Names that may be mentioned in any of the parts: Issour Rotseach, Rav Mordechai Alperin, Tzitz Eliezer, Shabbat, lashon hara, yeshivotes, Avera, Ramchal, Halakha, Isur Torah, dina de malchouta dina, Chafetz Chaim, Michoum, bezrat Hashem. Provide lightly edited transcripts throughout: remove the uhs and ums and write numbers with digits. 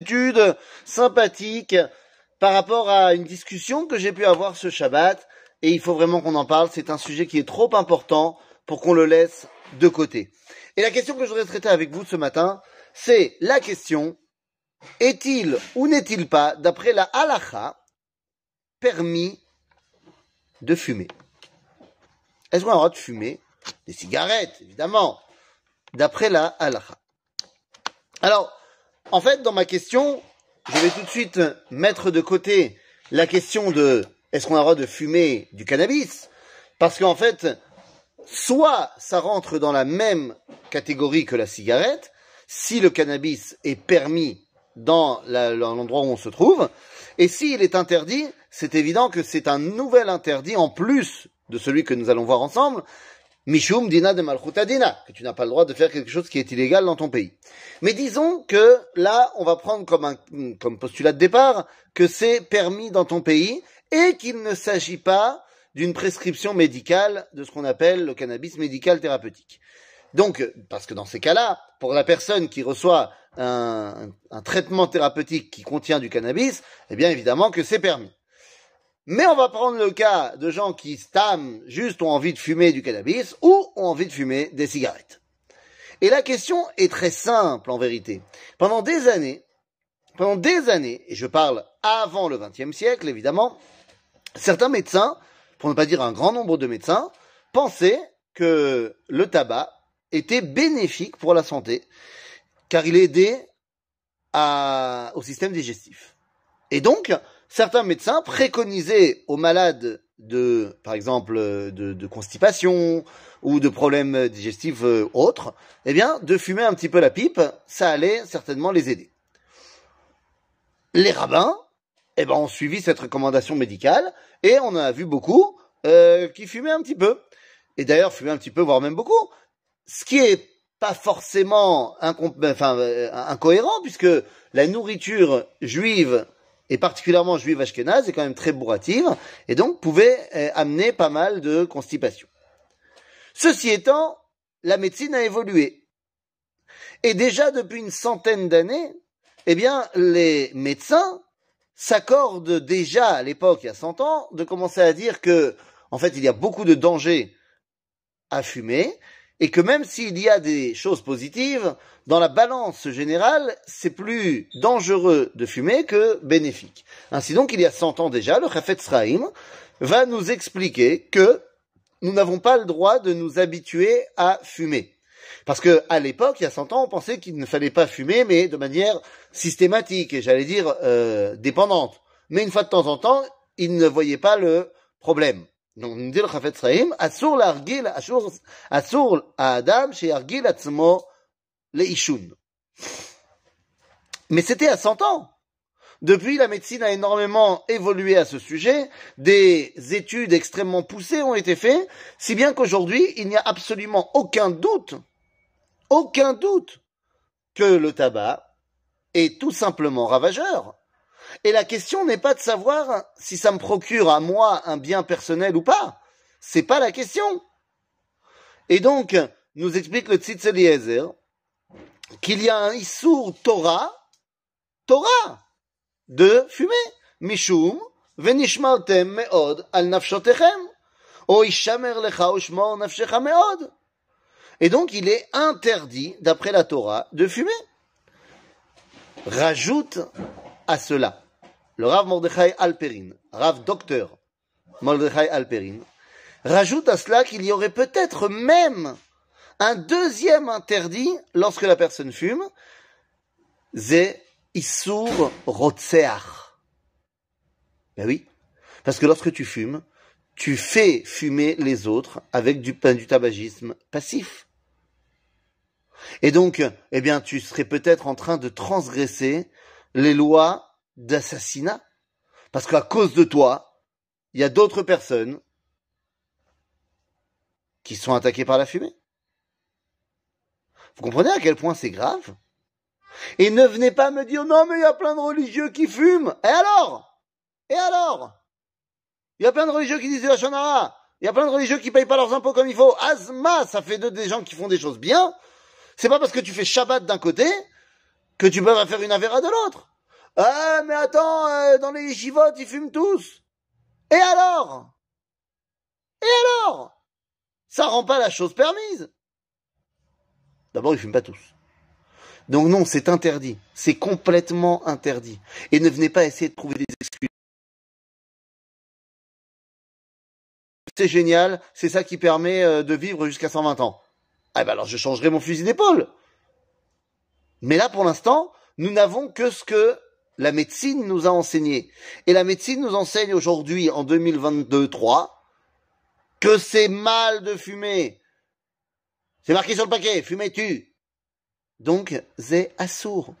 étude sympathique par rapport à une discussion que j'ai pu avoir ce Shabbat, et il faut vraiment qu'on en parle, c'est un sujet qui est trop important pour qu'on le laisse de côté. Et la question que je voudrais traiter avec vous ce matin, c'est la question, est-il ou n'est-il pas, d'après la Halakha, permis de fumer? Est-ce qu'on a le droit de fumer des cigarettes, évidemment, d'après la Halakha? Alors, en fait, dans ma question, je vais tout de suite mettre de côté la question de est-ce qu'on a le droit de fumer du cannabis, parce qu'en fait, soit ça rentre dans la même catégorie que la cigarette, si le cannabis est permis dans l'endroit où on se trouve, et s'il est interdit, c'est évident que c'est un nouvel interdit en plus de celui que nous allons voir ensemble, Michoum, dina de malchouta dina, que tu n'as pas le droit de faire quelque chose qui est illégal dans ton pays. Mais disons que là, on va prendre comme postulat de départ que c'est permis dans ton pays et qu'il ne s'agit pas d'une prescription médicale de ce qu'on appelle le cannabis médical thérapeutique. Donc, parce que dans ces cas-là, pour la personne qui reçoit un traitement thérapeutique qui contient du cannabis, eh bien évidemment que c'est permis. Mais on va prendre le cas de gens qui stament, juste ont envie de fumer du cannabis ou ont envie de fumer des cigarettes. Et la question est très simple en vérité. Pendant des années, et je parle avant le XXe siècle évidemment, certains médecins, pour ne pas dire un grand nombre de médecins, pensaient que le tabac était bénéfique pour la santé, car il aidait au système digestif. Et donc, certains médecins préconisaient aux malades par exemple, de constipation ou de problèmes digestifs autres, eh bien, de fumer un petit peu la pipe, ça allait certainement les aider. Les rabbins, eh ben, ont suivi cette recommandation médicale et on en a vu beaucoup qui fumaient un petit peu. Et d'ailleurs, fumaient un petit peu, voire même beaucoup, ce qui est pas forcément incohérent, puisque la nourriture juive, et particulièrement juive ashkénaze, est quand même très bourrative, et donc pouvait amener pas mal de constipation. Ceci étant, la médecine a évolué. Et déjà depuis une centaine d'années, eh bien, les médecins s'accordent déjà, à l'époque, il y a 100 ans, de commencer à dire que, en fait, il y a beaucoup de dangers à fumer, et que même s'il y a des choses positives, dans la balance générale, c'est plus dangereux de fumer que bénéfique. Ainsi donc, il y a 100 ans déjà, le Chafetz Chaim va nous expliquer que nous n'avons pas le droit de nous habituer à fumer. Parce que à l'époque, il y a 100 ans, on pensait qu'il ne fallait pas fumer, mais de manière systématique, et j'allais dire dépendante. Mais une fois de temps en temps, ils ne voyaient pas le problème. Donc, nous dit le Chafetz Chaim, Asur à Adam, chez Argil, Atzmo, le Ishun. Mais c'était à 100 ans. Depuis, la médecine a énormément évolué à ce sujet. Des études extrêmement poussées ont été faites, si bien qu'aujourd'hui, il n'y a absolument aucun doute que le tabac est tout simplement ravageur. Et la question n'est pas de savoir si ça me procure à moi un bien personnel ou pas. C'est pas la question. Et donc, nous explique le Tzitz Eliezer qu'il y a un Isur Torah, de fumer. Michoum, venishmartem meod al nafshotechem, o ishamer lecha ushmor nafshecha meod. Et donc, il est interdit, d'après la Torah, de fumer. Rajoute à cela le Rav Mordechai Alperin, Rav Docteur Mordechai Alperin, rajoute à cela qu'il y aurait peut-être même un deuxième interdit lorsque la personne fume, c'est Issour Rotseach. Ben oui, parce que lorsque tu fumes, tu fais fumer les autres avec du tabagisme passif. Et donc, eh bien, tu serais peut-être en train de transgresser les lois d'assassinat, parce qu'à cause de toi, il y a d'autres personnes qui sont attaquées par la fumée. Vous comprenez à quel point c'est grave? Et ne venez pas me dire « Non, mais il y a plein de religieux qui fument !» Et alors ? Et alors ? Il y a plein de religieux qui disent « lashon hara !» Il y a plein de religieux qui payent pas leurs impôts comme il faut. Azma, ça fait des gens qui font des choses bien. C'est pas parce que tu fais Shabbat d'un côté que tu peux faire une Avera de l'autre. Ah, mais attends, dans les yeshivotes, ils fument tous. Et alors? Et alors? Ça rend pas la chose permise. D'abord, ils fument pas tous. Donc non, c'est interdit. C'est complètement interdit. Et ne venez pas essayer de trouver des excuses. C'est génial, c'est ça qui permet de vivre jusqu'à 120 ans. Ah ben alors, je changerai mon fusil d'épaule. Mais là, pour l'instant, nous n'avons que ce que la médecine nous a enseigné. Et la médecine nous enseigne aujourd'hui, en 2022-3, que c'est mal de fumer. C'est marqué sur le paquet, fumez-tu. Donc, c'est assourd.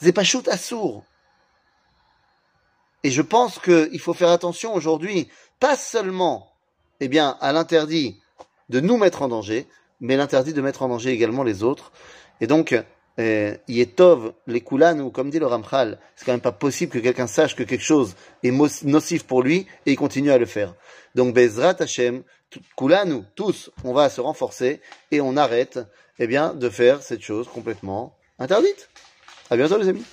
C'est pas shoot assourd. Et je pense qu'il faut faire attention aujourd'hui, pas seulement, eh bien, à l'interdit de nous mettre en danger, mais l'interdit de mettre en danger également les autres. Et donc, Yetov, les Koulan, ou comme dit le Ramchal, c'est quand même pas possible que quelqu'un sache que quelque chose est nocif pour lui et il continue à le faire. Donc, bezrat Hashem, Koulan, tous, on va se renforcer et on arrête, eh bien, de faire cette chose complètement interdite. À bientôt, les amis.